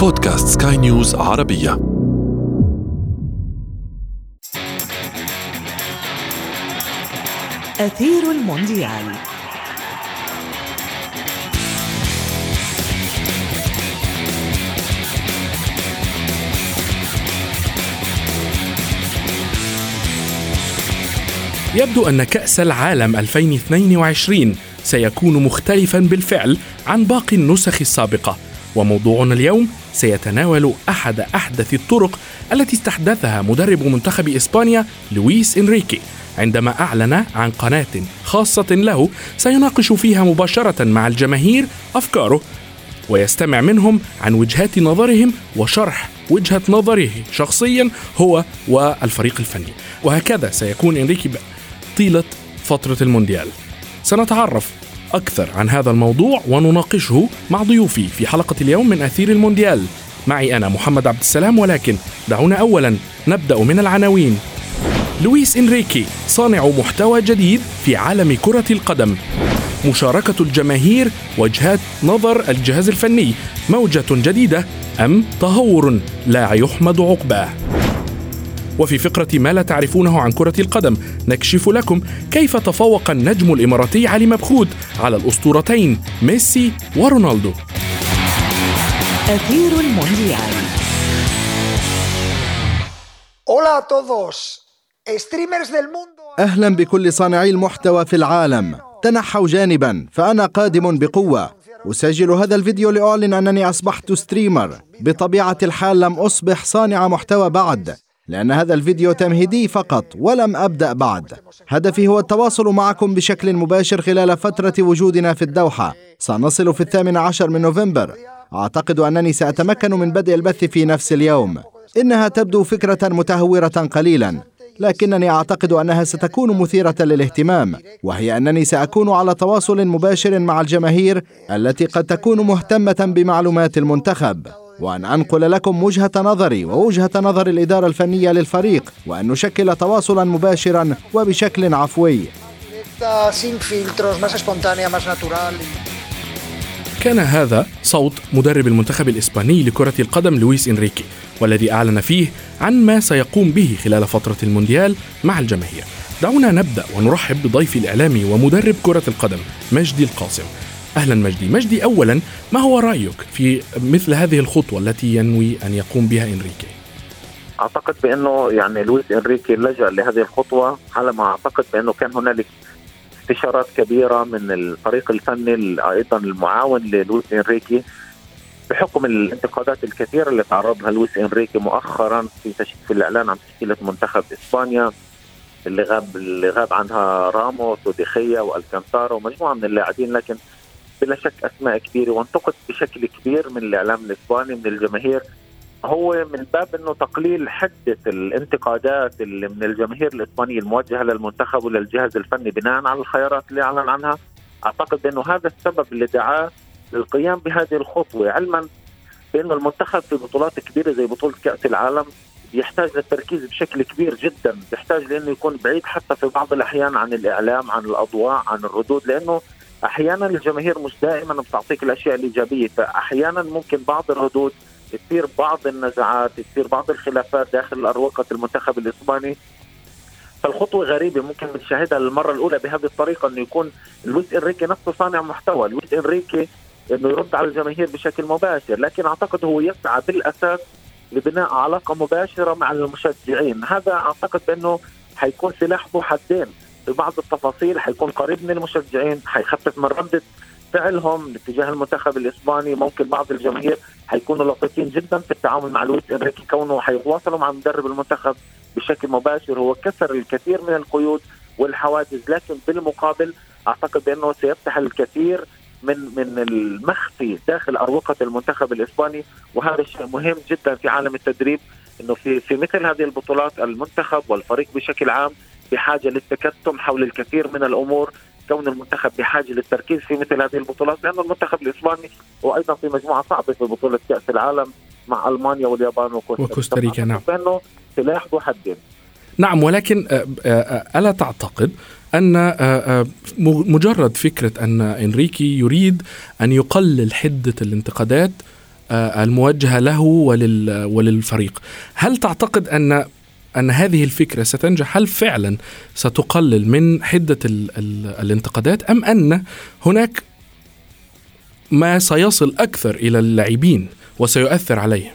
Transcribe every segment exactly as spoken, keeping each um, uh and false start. بودكاست سكاي نيوز عربية. أثير المونديال. يبدو أن كأس العالم ألفين واثنين وعشرين سيكون مختلفاً بالفعل عن باقي النسخ السابقة، وموضوعنا اليوم سيتناول أحد أحدث الطرق التي استحدثها مدرب منتخب إسبانيا لويس إنريكي عندما أعلن عن قناة خاصة له سيناقش فيها مباشرة مع الجماهير أفكاره ويستمع منهم عن وجهات نظرهم وشرح وجهة نظره شخصيا هو والفريق الفني. وهكذا سيكون إنريكي طيلة فترة المونديال. سنتعرف أكثر عن هذا الموضوع ونناقشه مع ضيوفي في حلقة اليوم من أثير المونديال. معي أنا محمد عبد السلام، ولكن دعونا أولا نبدأ من العناوين. لويس إنريكي صانع محتوى جديد في عالم كرة القدم. مشاركة الجماهير، وجهات نظر الجهاز الفني، موجة جديدة أم تهور لا يحمد عقباه. وفي فقرة ما لا تعرفونه عن كرة القدم نكشف لكم كيف تفوق النجم الإماراتي علي مبخوت على الأسطورتين ميسي ورونالدو. أثير المونديال. أهلا بكل صانعي المحتوى في العالم، تنحوا جانبا فأنا قادم بقوة. أسجل هذا الفيديو لأعلن أنني أصبحت ستريمر. بطبيعة الحال لم أصبح صانع محتوى بعد، لأن هذا الفيديو تمهيدي فقط ولم أبدأ بعد. هدفي هو التواصل معكم بشكل مباشر خلال فترة وجودنا في الدوحة. سنصل في الثامن عشر من نوفمبر. أعتقد أنني سأتمكن من بدء البث في نفس اليوم. إنها تبدو فكرة متهورة قليلا، لكنني أعتقد أنها ستكون مثيرة للاهتمام، وهي أنني سأكون على تواصل مباشر مع الجماهير التي قد تكون مهتمة بمعلومات المنتخب، وأن أنقل لكم وجهة نظري ووجهة نظر الإدارة الفنية للفريق، وأن نشكل تواصلا مباشرا وبشكل عفوي. كان هذا صوت مدرب المنتخب الإسباني لكرة القدم لويس إنريكي، والذي أعلن فيه عن ما سيقوم به خلال فترة المونديال مع الجماهير. دعونا نبدأ ونرحب بضيفي الإعلامي ومدرب كرة القدم مجدي القاسم. أهلا مجدي. مجدي، أولا ما هو رأيك في مثل هذه الخطوة التي ينوي أن يقوم بها إنريكي؟ أعتقد بأنه يعني لويس إنريكي لجأ لهذه الخطوة على ما أعتقد بأنه كان هنالك استشارات كبيرة من الفريق الفني أيضا المعاون للويس إنريكي بحكم الانتقادات الكثيرة اللي تعرض لها لويس إنريكي مؤخرا في, تش... في الإعلان عن تشكيلة منتخب إسبانيا اللي غاب اللي غاب عنها راموس ودي خيا وألكانتارا ومجموعة من اللاعبين، لكن بلا شك أسماء كبيرة، وانتقد بشكل كبير من الإعلام الإسباني من الجماهير. هو من باب أنه تقليل حدة الانتقادات اللي من الجماهير الإسبانية الموجهة للمنتخب وللجهاز الفني بناء على الخيارات اللي أعلن عنها. أعتقد أنه هذا السبب اللي دعاه للقيام بهذه الخطوة، علما بأنه المنتخب في بطولات كبيرة زي بطولة كأس العالم يحتاج للتركيز بشكل كبير جدا، يحتاج لأنه يكون بعيد حتى في بعض الأحيان عن الإعلام، عن الأضواء، عن الردود، لأنه أحيانا الجماهير مش دائما بتعطيك الأشياء الإيجابية، فأحيانا ممكن بعض الردود تصير، بعض النزاعات تصير، بعض الخلافات داخل أروقة المنتخب الإسباني. فالخطوة غريبة ممكن نشاهدها للمرة الأولى بهذه الطريقة، أنه يكون لويس إنريكي نفسه صانع محتوى، لويس إنريكي أنه يرد على الجماهير بشكل مباشر، لكن أعتقد هو يسعى بالأساس لبناء علاقة مباشرة مع المشجعين. هذا أعتقد أنه حيكون سلاح ذو حدين، ببعض التفاصيل حيكون قريب من المشجعين، حيخفف من ردة فعلهم لاتجاه المنتخب الإسباني، ممكن بعض الجماهير حيكونوا لطيفين جدا في التعامل مع لويس إنريكي كونه حيتواصلوا مع مدرب المنتخب بشكل مباشر. هو كسر الكثير من القيود والحواجز، لكن بالمقابل أعتقد بأنه سيفتح الكثير من من المخفي داخل أروقة المنتخب الإسباني، وهذا الشيء مهم جدا في عالم التدريب، إنه في في مثل هذه البطولات المنتخب والفريق بشكل عام بحاجة للتكتم حول الكثير من الأمور، كون المنتخب بحاجة للتركيز في مثل هذه البطولات، لأن المنتخب الإسباني وأيضا في مجموعة صعبة في بطولة كأس العالم مع ألمانيا واليابان وكوستاريكا. نعم، فإنه سلاح ذو حدين. نعم، ولكن ألا تعتقد أن مجرد فكرة أن إنريكي يريد أن يقلل حدة الانتقادات الموجهة له وللفريق. هل تعتقد أن أن هذه الفكرة ستنجح؟ هل فعلا ستقلل من حدة ال ال الانتقادات، أم أن هناك ما سيصل أكثر إلى اللاعبين وسيؤثر عليهم؟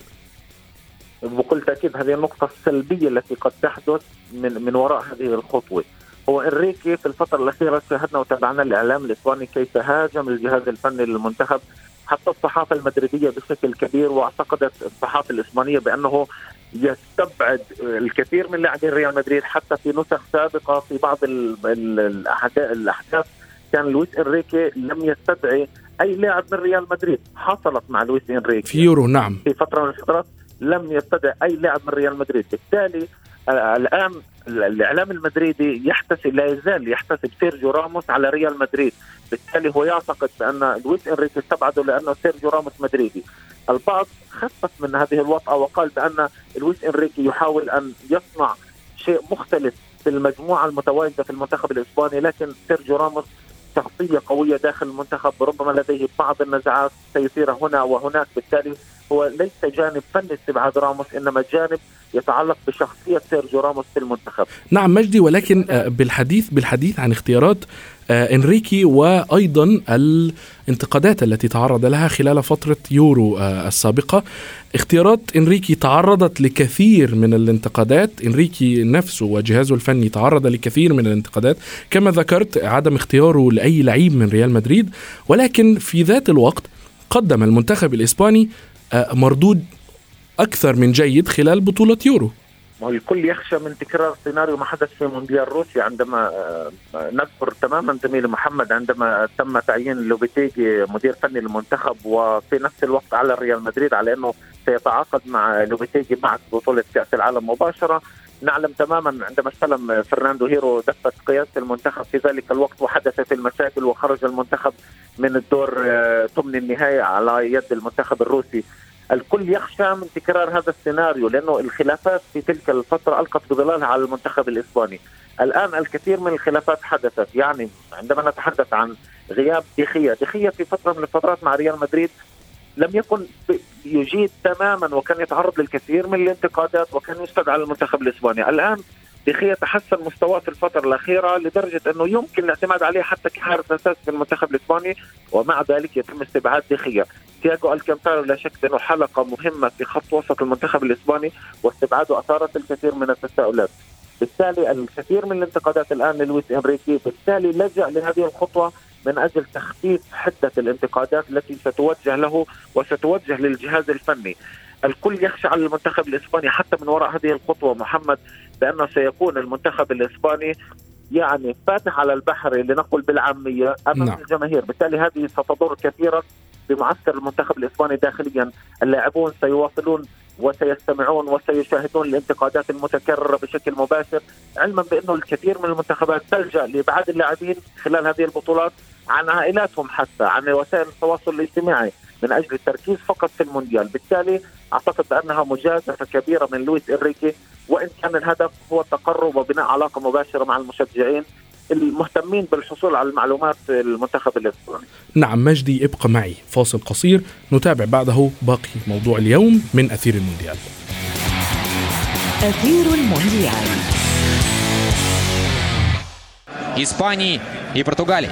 بكل تأكيد هذه النقطة السلبية التي قد تحدث من من وراء هذه الخطوة. هو إنريكي في الفترة الأخيرة شاهدنا وتابعنا الإعلام الإسباني كيف هاجم الجهاز الفني للمنتخب، حتى الصحافة المدريدية بشكل كبير، واعتقدت الصحافة الإسبانية بأنه يستبعد الكثير من لاعبين ريال مدريد. حتى في نسخ سابقة في بعض الأحداث كان لويس إنريكي لم يستدعي أي لاعب من ريال مدريد، حصلت مع لويس إنريكي في يورو، نعم، في فترة من الفترات لم يستدعي أي لاعب من ريال مدريد. بالتالي الآن الإعلام المدريدي يحتسب، لا يزال يحتسب سيرخيو راموس على ريال مدريد، بالتالي هو يعتقد بأن لويس إنريكي استبعده لأنه سيرخيو راموس مدريدي. البعض خفف من هذه الوطأة وقال بأن لويس إنريكي يحاول أن يصنع شيء مختلف في المجموعة المتواجدة في المنتخب الإسباني، لكن سيرخيو راموس شخصية قوية داخل المنتخب، ربما لديه بعض النزاعات سيصير هنا وهناك، بالتالي هو ليس جانب فني استبعاد راموس، إنما جانب يتعلق بشخصية سيرخيو راموس في المنتخب. نعم مجدي، ولكن بالحديث بالحديث عن اختيارات إنريكي وأيضا الانتقادات التي تعرض لها خلال فترة يورو السابقة، اختيارات إنريكي تعرضت لكثير من الانتقادات، إنريكي نفسه وجهازه الفني تعرض لكثير من الانتقادات كما ذكرت، عدم اختياره لأي لعيب من ريال مدريد، ولكن في ذات الوقت قدم المنتخب الإسباني مردود أكثر من جيد خلال بطولة يورو. الكل يخشى من تكرار سيناريو ما حدث في مونديال روسيا، عندما نذكر تماما زميلي محمد عندما تم تعيين لوبيتيغي مدير فني للمنتخب، وفي نفس الوقت على ريال مدريد على أنه سيتعاقد مع لوبيتيغي بعد بطولة كأس العالم مباشرة. نعلم تماما عندما استلم فرناندو هييرو دفة قيادة المنتخب في ذلك الوقت، وحدثت المشاكل وخرج المنتخب من الدور ثمن النهائي على يد المنتخب الروسي. الكل يخشى من تكرار هذا السيناريو، لأنه الخلافات في تلك الفترة ألقت بظلالها على المنتخب الإسباني. الآن الكثير من الخلافات حدثت، يعني عندما نتحدث عن غياب دي خيا دي خيا في فترة من الفترات مع ريال مدريد لم يكن يجيد تماما، وكان يتعرض للكثير من الانتقادات وكان يستدعى على المنتخب الإسباني. الآن دي خيا تحسن مستواه في الفترة الأخيرة لدرجة أنه يمكن الاعتماد عليه حتى كحارس أساسي في المنتخب الإسباني، ومع ذلك يتم استبعاد دي خيا. تياغو ألكانتارا لا شك أنه حلقة مهمة في خط وسط المنتخب الإسباني، واستبعاده أثارت الكثير من التساؤلات، بالتالي الكثير من الانتقادات الآن للويس إنريكي، بالتالي لجأ لهذه الخطوة من أجل تخفيف حدة الانتقادات التي ستوجه له وستوجه للجهاز الفني. الكل يخشى على المنتخب الإسباني حتى من وراء هذه الخطوة محمد، بأنه سيكون المنتخب الإسباني يعني فاتح على البحر لنقل بالعامية أمام لا. الجماهير، بالتالي هذه ستضر كثيرا بمعسكر المنتخب الإسباني داخليا. اللاعبون سيواصلون وسيستمعون وسيشاهدون الانتقادات المتكررة بشكل مباشر، علما بأنه الكثير من المنتخبات تلجأ لإبعاد اللاعبين خلال هذه البطولات عن عائلاتهم، حتى عن وسائل التواصل الاجتماعي، من أجل التركيز فقط في المونديال. بالتالي أعتقد أنها مجازفة كبيرة من لويس إنريكي، وإن كان الهدف هو التقرب وبناء علاقة مباشرة مع المشجعين المهتمين بالحصول على المعلومات المنتخب الإسباني. نعم مجدي، ابقى معي، فاصل قصير نتابع بعده باقي موضوع اليوم من أثير المونديال. أثير المونديال إسباني وبرتغالي.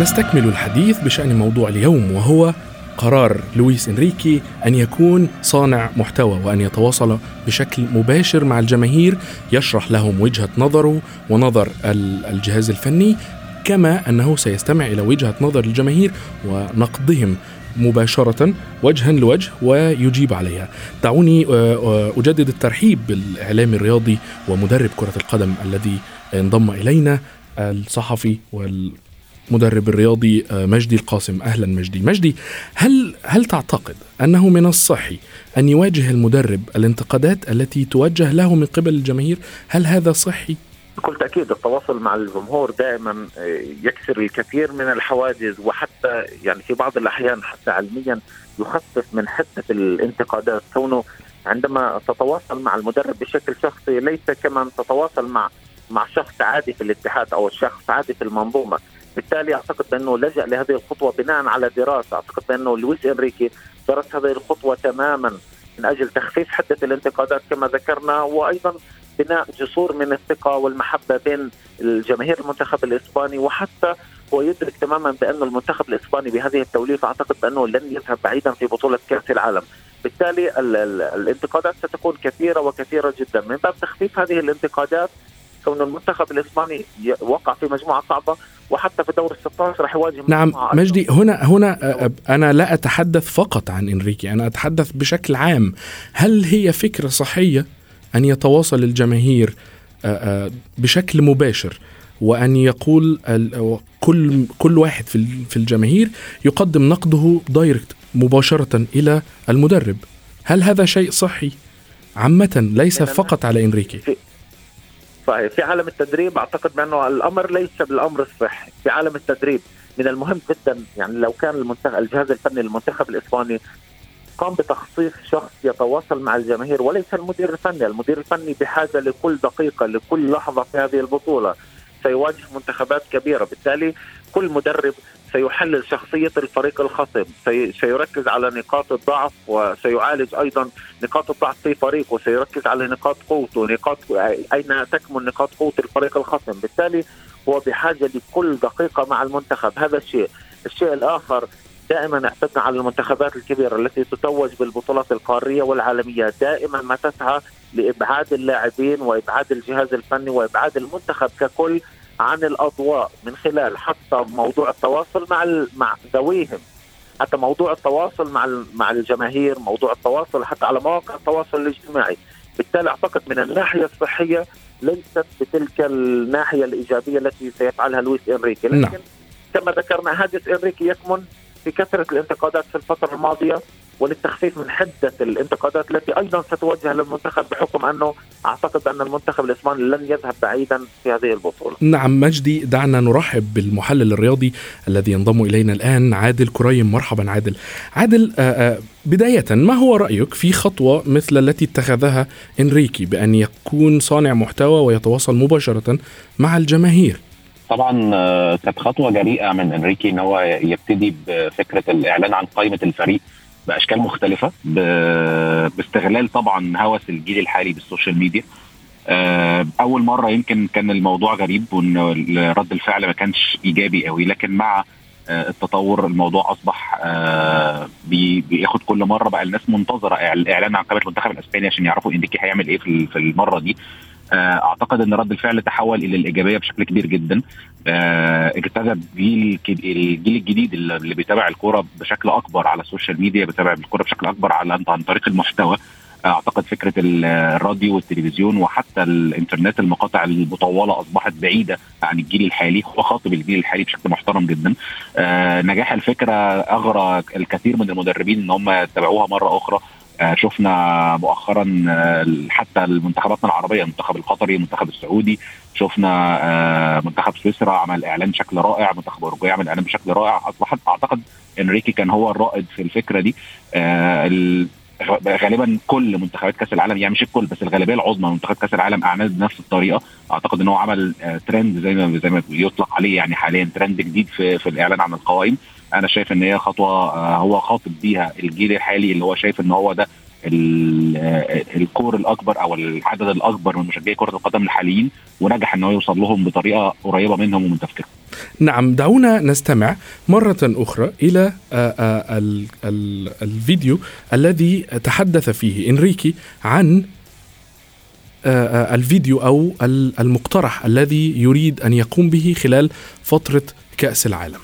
نستكمل الحديث بشأن موضوع اليوم، وهو قرار لويس إنريكي أن يكون صانع محتوى وأن يتواصل بشكل مباشر مع الجماهير، يشرح لهم وجهة نظره ونظر الجهاز الفني، كما أنه سيستمع إلى وجهة نظر الجماهير ونقدهم مباشرة وجها لوجه ويجيب عليها. دعوني أجدد الترحيب بالإعلام الرياضي ومدرب كرة القدم الذي انضم إلينا، الصحفي وال مدرب الرياضي مجدي القاسم. أهلا مجدي. مجدي، هل هل تعتقد أنه من الصحي أن يواجه المدرب الانتقادات التي توجه له من قبل الجماهير؟ هل هذا صحي؟ بكل تأكيد التواصل مع الجمهور دائما يكسر الكثير من الحواجز، وحتى يعني في بعض الأحيان حتى علميا يخفف من حدة الانتقادات، كونه عندما تتواصل مع المدرب بشكل شخصي ليس كما تتواصل مع مع شخص عادي في الاتحاد أو شخص عادي في المنظومة. بالتالي أعتقد أنه لجأ لهذه الخطوة بناء على دراسة، أعتقد أنه لويس إنريكي درس هذه الخطوة تماما من أجل تخفيف حدة الانتقادات كما ذكرنا، وأيضا بناء جسور من الثقة والمحبة بين الجماهير المنتخب الإسباني، وحتى هو يدرك تماما بأن المنتخب الإسباني بهذه التوليفة أعتقد أنه لن يذهب بعيدا في بطولة كأس العالم. بالتالي ال- ال- الانتقادات ستكون كثيرة وكثيرة جدا. من باب تخفيف هذه الانتقادات كون المنتخب الإسباني وقع في مجموعة صعبة، وحتى في دور الستة عشر راح يواجه. نعم مجدي، هنا هنا أنا لا أتحدث فقط عن إنريكي، أنا أتحدث بشكل عام. هل هي فكرة صحية أن يتواصل الجماهير بشكل مباشر وأن يقول كل كل واحد في الجماهير يقدم نقده دايركت مباشرة إلى المدرب؟ هل هذا شيء صحي عامة ليس فقط على إنريكي؟ في عالم التدريب أعتقد بأنه الأمر ليس بالأمر الصحي. في عالم التدريب من المهم جدا يعني لو كان المنتخب الجهاز الفني للمنتخب الإسباني قام بتخصيص شخص يتواصل مع الجماهير وليس المدير الفني. المدير الفني بحاجة لكل دقيقة لكل لحظة في هذه البطولة، سيواجه منتخبات كبيرة، بالتالي كل مدرب سيحلل شخصية الفريق الخصم، سي... سيركز على نقاط الضعف وسيعالج أيضا نقاط الضعف في فريقه، سيركز على نقاط قوته، نقاط أين تكمن نقاط قوة الفريق الخصم. بالتالي هو بحاجة لكل دقيقة مع المنتخب. هذا الشيء. الشيء الآخر، دائما اعتدنا على المنتخبات الكبيرة التي تتوج بالبطولات القارية والعالمية، دائما ما تسعى لإبعاد اللاعبين وإبعاد الجهاز الفني وإبعاد المنتخب ككل عن الأضواء من خلال حتى موضوع التواصل مع مع ذويهم، حتى موضوع التواصل مع مع الجماهير، موضوع التواصل حتى على مواقع التواصل الاجتماعي. بالتالي أعتقد من الناحية الصحية ليست بتلك الناحية الإيجابية التي سيفعلها لويس إنريكي. لكن كما ذكرنا حادث إنريكي يكمن في كثرة الانتقادات في الفترة الماضية وللتخفيف من حدة الانتقادات التي أيضا ستوجه للمنتخب، بحكم أنه أعتقد أن المنتخب الإسباني لن يذهب بعيدا في هذه البطولة. نعم مجدي، دعنا نرحب بالمحلل الرياضي الذي ينضم إلينا الآن، عادل كريم. مرحبا عادل. عادل، بداية ما هو رأيك في خطوة مثل التي اتخذها إنريكي بأن يكون صانع محتوى ويتواصل مباشرة مع الجماهير؟ طبعا كانت خطوة جريئة من إنريكي أنه هو يبتدي بفكرة الإعلان عن قائمة الفريق بأشكال مختلفة، باستغلال طبعا هوس الجيل الحالي بالسوشيال ميديا. أول مرة يمكن كان الموضوع غريب وأن رد الفعل ما كانش إيجابي قوي، لكن مع التطور الموضوع أصبح بياخد كل مرة، بقى الناس منتظرة الإعلان عن قائمة المنتخب الأسباني عشان يعرفوا إنريكي هيعمل إيه في المرة دي. اعتقد ان رد الفعل تحول الى الايجابيه بشكل كبير جدا، اجتذب الجيل الجديد اللي بيتابع الكوره بشكل اكبر على السوشيال ميديا، بيتابع الكوره بشكل اكبر على عن طريق المحتوى. اعتقد فكره الراديو والتلفزيون وحتى الانترنت، المقاطع المطوله اصبحت بعيده عن الجيل الحالي، وخاطب الجيل الحالي بشكل محترم جدا. نجاح الفكره اغرى الكثير من المدربين ان هم يتابعوها مره اخرى. شفنا مؤخرا حتى المنتخباتنا العربية، المنتخب القطري، المنتخب السعودي، شفنا منتخب سويسرا عمل إعلان بشكل رائع، منتخب أوروجواي عمل إعلان بشكل رائع. أصبحت أعتقد إنريكي كان هو الرائد في الفكرة دي. غالبا كل منتخبات كأس العالم، يعني مش الكل بس الغالبية العظمى منتخبات كأس العالم أعمل بنفس الطريقة. أعتقد أنه عمل ترند زي ما زي ما يطلق عليه يعني حاليا، ترند جديد في في الإعلان عن القوائم. أنا شايف إن هي خطوة هو خاطب بيها الجيل الحالي اللي هو شايف إن هو ده الكور الأكبر أو العدد الأكبر من مشجعي كرة القدم الحاليين، ونجح إنه يوصل لهم بطريقة قريبة منهم ومن تفكيرهم. نعم، دعونا نستمع مرة أخرى إلى الفيديو الذي تحدث فيه إنريكي عن الفيديو أو المقترح الذي يريد أن يقوم به خلال فترة كأس العالم.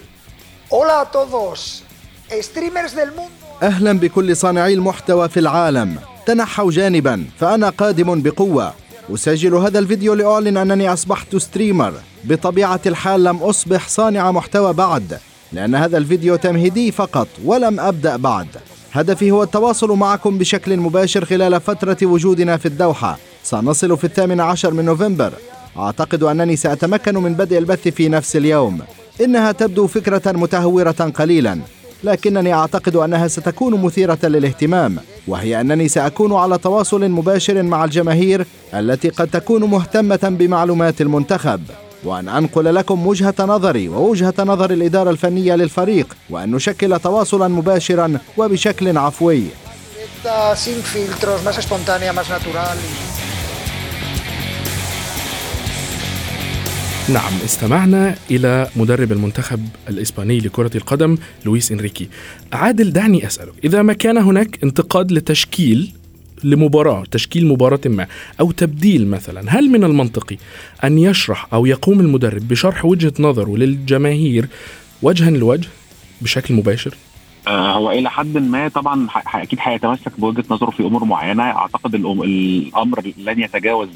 أهلا بكل صانعي المحتوى في العالم، تنحوا جانبا فأنا قادم بقوة. أسجل هذا الفيديو لأعلن أنني أصبحت ستريمر. بطبيعة الحال لم أصبح صانع محتوى بعد، لأن هذا الفيديو تمهيدي فقط ولم أبدأ بعد. هدفي هو التواصل معكم بشكل مباشر خلال فترة وجودنا في الدوحة. سنصل في الثامن عشر من نوفمبر. أعتقد أنني سأتمكن من بدء البث في نفس اليوم. إنها تبدو فكرة متهورة قليلا، لكنني أعتقد أنها ستكون مثيرة للاهتمام، وهي أنني سأكون على تواصل مباشر مع الجماهير التي قد تكون مهتمة بمعلومات المنتخب، وأن أنقل لكم وجهة نظري ووجهة نظر الإدارة الفنية للفريق، وأن نشكل تواصلا مباشرا وبشكل عفوي. نعم، استمعنا إلى مدرب المنتخب الإسباني لكرة القدم لويس إنريكي. عادل، دعني أسأله، إذا ما كان هناك انتقاد لتشكيل لمباراة تشكيل مباراة ما أو تبديل مثلا، هل من المنطقي أن يشرح أو يقوم المدرب بشرح وجهة نظره للجماهير وجها لوجه بشكل مباشر؟ هو إلى حد ما طبعا أكيد هيتمسك بوجهة نظره في أمور معينة. أعتقد الأمر لن يتجاوز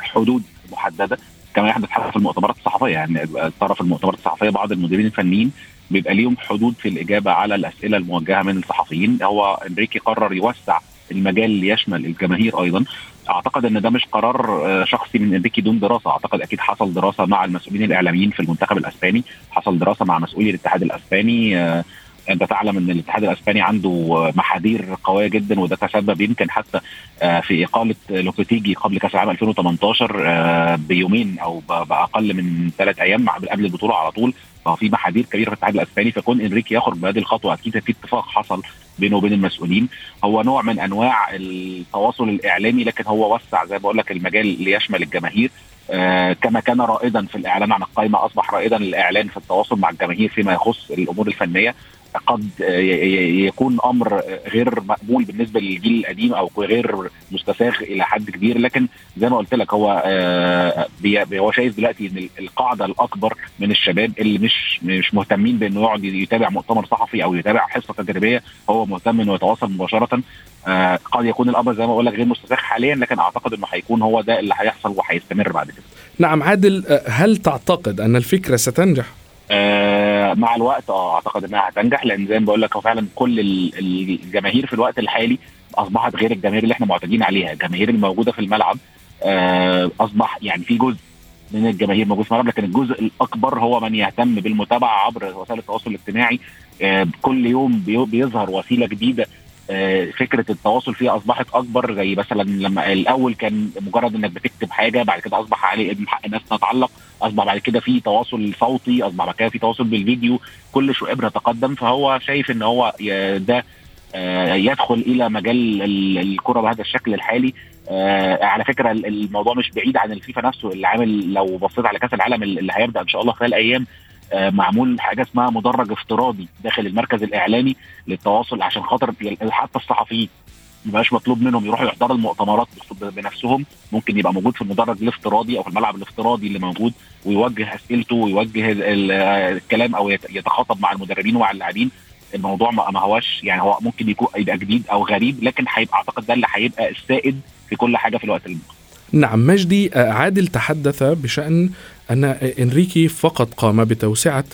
حدود محددة، كما يحدث حتى في المؤتمرات الصحفية. يعني ترى في المؤتمرات الصحفية بعض المدربين الفنيين بيبقى ليهم حدود في الإجابة على الأسئلة الموجهة من الصحفيين. هو إنريكي قرر يوسع المجال ليشمل الجماهير أيضا. أعتقد أن ده مش قرار شخصي من إنريكي دون دراسة. أعتقد أكيد حصل دراسة مع المسؤولين الإعلاميين في المنتخب الأسباني، حصل دراسة مع مسؤولي الاتحاد الأسباني. أنت تعلم أن الاتحاد الأسباني عنده محاذير قوية جدا، وده تسبب يمكن حتى في إقالة لوبيتيغي قبل كأس العالم ألفين وثمانية عشر بيومين أو بأقل من ثلاث أيام قبل البطولة على طول. ففي محاذير كبيرة في الاتحاد الأسباني، فكون إنريكي يخرج بهذه الخطوة أكيد في اتفاق حصل بينه وبين المسؤولين. هو نوع من أنواع التواصل الإعلامي، لكن هو وسع زي بقول لك المجال ليشمل الجماهير. آه كما كان رائدا في الإعلان عن القائمة، أصبح رائدا الإعلان في التواصل مع الجماهير فيما يخص الأمور الفنية. قد يكون أمر غير مقبول بالنسبة للجيل القديم أو غير مستساغ إلى حد كبير، لكن زي ما قلت لك هو هو شايف دلوقتي إن القاعدة الأكبر من الشباب اللي مش مش مهتمين بإنه يقعد يتابع مؤتمر صحفي أو يتابع حصة تدريبية، هو مهتم إنه يتواصل مباشرة. قد يكون الأمر زي ما أقول لك غير مستساغ حاليا، لكن أعتقد إنه هيكون هو ده اللي هيحصل وهيستمر بعد كده. نعم عادل، هل تعتقد أن الفكرة ستنجح؟ آه مع الوقت اه اعتقد انها هتنجح، لان زي ما بقول لك هو فعلا كل الجماهير في الوقت الحالي اصبحت غير الجماهير اللي احنا معتادين عليها. الجماهير الموجوده في الملعب آه اصبح يعني في جزء من الجماهير موجود في الملعب، لكن الجزء الاكبر هو من يهتم بالمتابعه عبر وسائل التواصل الاجتماعي. آه كل يوم بيظهر وسيله جديده فكرة التواصل فيها أصبحت أكبر. زي مثلا لما الأول كان مجرد إنك بتكتب حاجة، بعد كده أصبح عليه من حق الناس تتعلق، أصبح بعد كده في تواصل صوتي، أصبح بعد كده في تواصل بالفيديو. كل شيء بيتقدم، فهو شايف إن هو ده يدخل إلى مجال الكرة بهذا الشكل الحالي. على فكرة الموضوع مش بعيد عن الفيفا نفسه اللي عامل، لو بصيت على كأس العالم اللي هيبدأ إن شاء الله خلال أيام، معمول حاجة اسمها مدرج افتراضي داخل المركز الإعلامي للتواصل، عشان خاطر حتى الصحفيين مبقاش مطلوب منهم يروحوا يحضروا المؤتمرات بنفسهم. ممكن يبقى موجود في المدرج الافتراضي أو في الملعب الافتراضي اللي موجود، ويوجه أسئلته ويوجه الكلام أو يتخاطب مع المدربين ومع اللاعبين. الموضوع ما هواش يعني، هو ممكن يكون يبقى جديد أو غريب، لكن هيبقى أعتقد ده اللي هيبقى السائد في كل حاجة في الوقت المقبل. نعم مجدي، عادل تحدث بشأن أن إنريكي فقط قام بتوسعة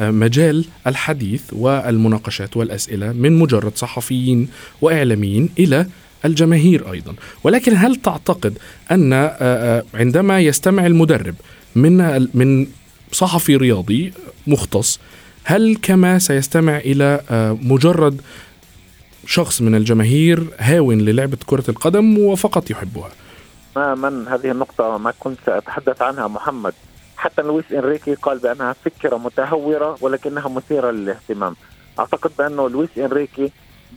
مجال الحديث والمناقشات والأسئلة من مجرد صحفيين وإعلاميين إلى الجماهير أيضا، ولكن هل تعتقد أن عندما يستمع المدرب من من صحفي رياضي مختص، هل كما سيستمع إلى مجرد شخص من الجماهير هاون للعبة كرة القدم وفقط يحبها؟ من هذه النقطة ما كنت سأتحدث عنها محمد. حتى لويس إنريكي قال بأنها فكرة متهورة ولكنها مثيرة للاهتمام. أعتقد بأنه لويس إنريكي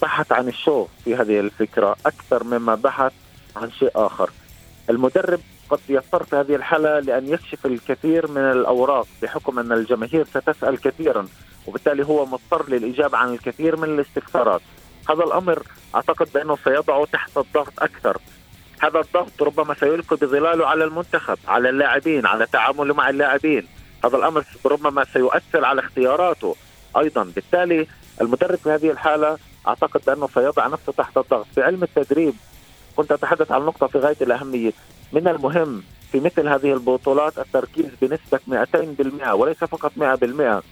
بحث عن الشو في هذه الفكرة أكثر مما بحث عن شيء آخر. المدرب قد يضطر في هذه الحالة لأن يكشف الكثير من الأوراق، بحكم أن الجماهير ستسأل كثيرا، وبالتالي هو مضطر للإجابة عن الكثير من الاستفسارات. هذا الأمر أعتقد بأنه سيضعه تحت الضغط أكثر. هذا الضغط ربما سيلقي بظلاله على المنتخب، على اللاعبين، على تعامله مع اللاعبين. هذا الأمر ربما سيؤثر على اختياراته أيضا. بالتالي المدرب في هذه الحالة أعتقد أنه سيضع نفسه تحت الضغط. في علم التدريب كنت أتحدث عن نقطة في غاية الأهمية. من المهم في مثل هذه البطولات التركيز بنسبة مئتين بالمئة وليس فقط مئة بالمئة،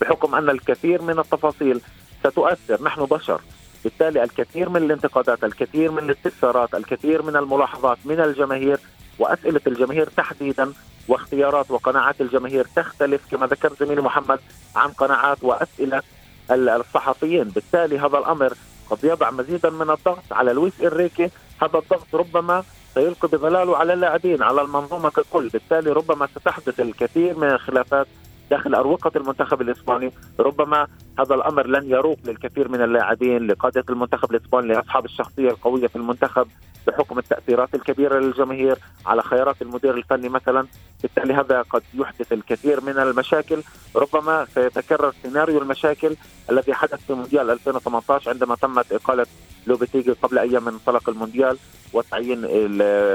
بحكم أن الكثير من التفاصيل ستؤثر، نحن بشر، بالتالي الكثير من الانتقادات، الكثير من الاستفسارات، الكثير من الملاحظات من الجماهير وأسئلة الجماهير تحديدا، واختيارات وقناعات الجماهير تختلف كما ذكر زميلي محمد عن قناعات وأسئلة الصحفيين. بالتالي هذا الأمر قد يضع مزيدا من الضغط على لويس إنريكي، هذا الضغط ربما سيلقي بظلاله على اللاعبين، على المنظومة ككل، بالتالي ربما ستحدث الكثير من الخلافات داخل أروقة المنتخب الإسباني، ربما هذا الأمر لن يروق للكثير من اللاعبين، لقادة المنتخب الإسباني، لأصحاب الشخصية القوية في المنتخب، بحكم التأثيرات الكبيرة للجماهير على خيارات المدير الفني مثلا. بالتالي هذا قد يحدث الكثير من المشاكل، ربما سيتكرر سيناريو المشاكل الذي حدث في مونديال ألفين وثمانية عشر عندما تمت إقالة لوبيتيغي قبل أيام من انطلاق المونديال وتعيين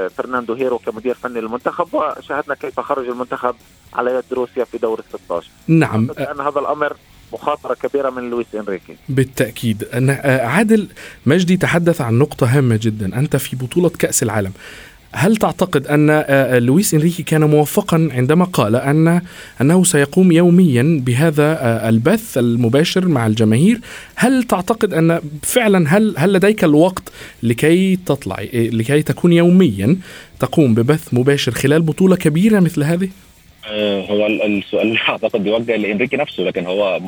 فرناندو هييرو كمدير فني للمنتخب، وشاهدنا كيف خرج المنتخب على يد روسيا في دور الستة عشر. نعم، أن هذا الأمر مخاطرة كبيرة من لويس إنريكي بالتأكيد. عادل مجدي تحدث عن نقطة هامة جدا، أنت في بطولة كأس العالم، هل تعتقد أن لويس إنريكي كان موفقا عندما قال أن أنه سيقوم يوميا بهذا البث المباشر مع الجماهير؟ هل تعتقد أن فعلا هل هل لديك الوقت لكي تطلع لكي تكون يوميا تقوم ببث مباشر خلال بطولة كبيرة مثل هذه؟ هو السؤال أعتقد بيوجه لإنريكي نفسه، لكن هو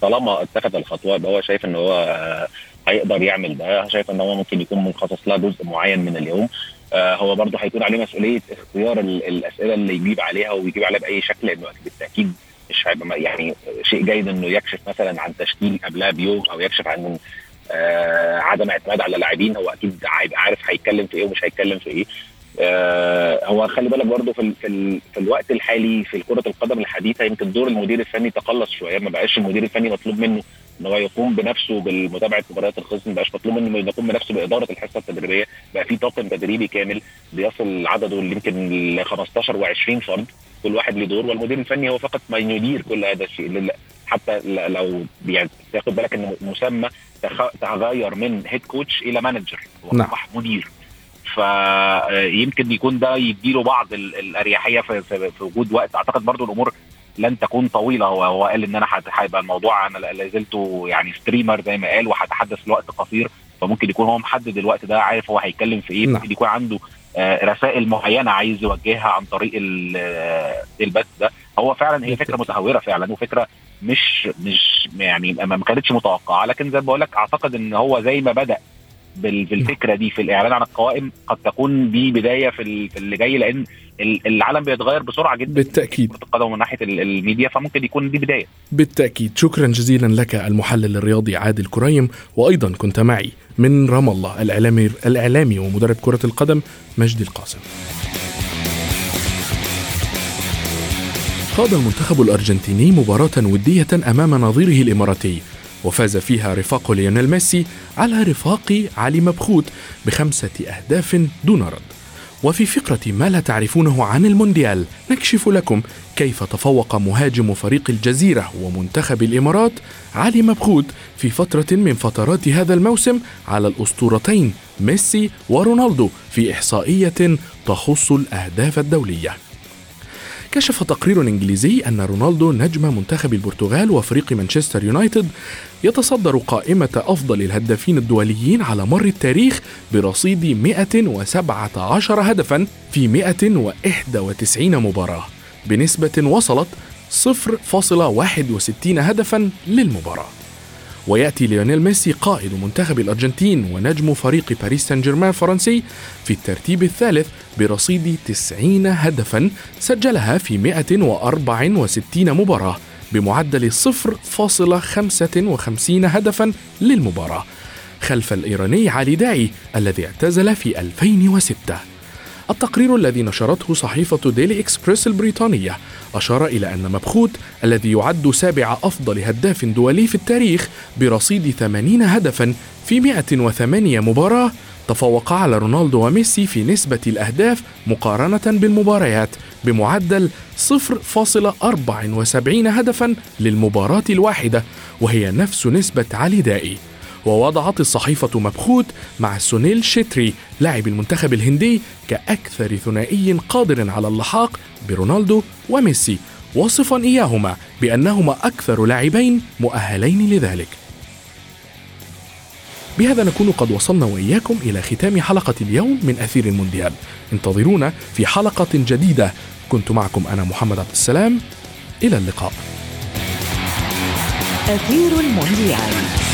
طالما اتخذ الخطوة هو شايف إن هو هيقدر يعمل ده، شايف إن هو ممكن يكون منخصص له جزء معين من اليوم. هو برضه هيكون عليه مسؤولية اختيار الأسئلة اللي يجيب عليها ويجيب عليها بأي شكل، لأنه بالتأكيد مش هيبقى يعني شيء جيد إنه يكشف مثلا عن تشكيل قبلها بيوم أو يكشف عن عدم اعتماد على اللاعبين. هو أكيد عارف هيتكلم في إيه ومش هيتكلم في إيه. آه هو خلي بالك برضه في, في, في الوقت الحالي في كرة القدم الحديثة يمكن دور المدير الفني تقلص شوية، ما بقاش المدير الفني مطلوب منه أنه يقوم بنفسه بالمتابعة مباريات الخصم، ما بقاش مطلوب منه أنه يقوم بنفسه بإدارة الحصة التدريبية، بقى في طاقم تدريبي كامل بيصل عدده يمكن ل خمستاشر وعشرين فرد، كل واحد له دور، والمدير الفني هو فقط ما يدير كل هذا الشيء. حتى لو يعني تاخد بالك أنه مسمى تغير من هيد كوتش إلى مانجر، وأصبح مدير، فيمكن يكون ده يديله بعض الأريحية في وجود وقت. أعتقد برضو الأمور لن تكون طويلة، وهو قال إن أنا هيبقى الموضوع أنا لازلته يعني ستريمر زي ما قال وهتحدث لوقت قصير، فممكن يكون هو محدد الوقت ده، عارف هو هيتكلم في إيه، ممكن يكون عنده رسائل معينة عايز يوجهها عن طريق البث ده. هو فعلا هي فكرة متهورة فعلا، وفكرة مش مش يعني ما كانتش متوقعة، لكن زي ما بقولك أعتقد إن هو زي ما بدأ بالفكرة دي في الإعلان عن القوائم قد تكون دي بداية في اللي جاي، لأن العالم بيتغير بسرعة جدا بالتأكيد القدم من ناحية الميديا، فممكن يكون دي بداية بالتأكيد. شكرا جزيلا لك المحلل الرياضي عادل كريم، وأيضا كنت معي من رام الله الإعلامي الإعلامي ومدرب كرة القدم مجدي القاسم. خاض المنتخب الأرجنتيني مباراة ودية أمام نظيره الإماراتي، وفاز فيها رفاق ليونيل ميسي على رفاق علي مبخوت بخمسة أهداف دون رد. وفي فقرة ما لا تعرفونه عن المونديال نكشف لكم كيف تفوق مهاجم فريق الجزيرة ومنتخب الإمارات علي مبخوت في فترة من فترات هذا الموسم على الأسطورتين ميسي ورونالدو في إحصائية تخص الأهداف الدولية. كشف تقرير إنجليزي أن رونالدو نجم منتخب البرتغال وفريق مانشستر يونايتد يتصدر قائمة أفضل الهدافين الدوليين على مر التاريخ برصيد مئة وسبعة عشر هدفاً في مئة وواحد وتسعين مباراة بنسبة وصلت صفر فاصلة واحد وستين هدفاً للمباراة. ويأتي ليونيل ميسي قائد منتخب الأرجنتين ونجم فريق باريس سان جيرمان الفرنسي في الترتيب الثالث برصيد تسعين هدفاً سجلها في مئة وأربعة وستين مباراة بمعدل صفر فاصلة خمسة وخمسين هدفاً للمباراة، خلف الإيراني علي دائي الذي اعتزل في ألفين وستة. التقرير الذي نشرته صحيفة ديلي إكسبرس البريطانية أشار إلى أن مبخوت الذي يعد سابع أفضل هداف دولي في التاريخ برصيد ثمانين هدفاً في مئة وثمانية مباراة تفوق على رونالدو وميسي في نسبة الأهداف مقارنة بالمباريات بمعدل صفر فاصلة أربعة وسبعين هدفاً للمباراة الواحدة، وهي نفس نسبة علي دائي. ووضعت الصحيفة مبخوت مع سونيل شتري لاعب المنتخب الهندي كأكثر ثنائي قادر على اللحاق برونالدو وميسي، وصفا إياهما بأنهما أكثر لاعبين مؤهلين لذلك. بهذا نكون قد وصلنا وإياكم إلى ختام حلقة اليوم من أثير المونديال. انتظرونا في حلقة جديدة. كنت معكم أنا محمد عبد السلام، إلى اللقاء. أثير المونديال.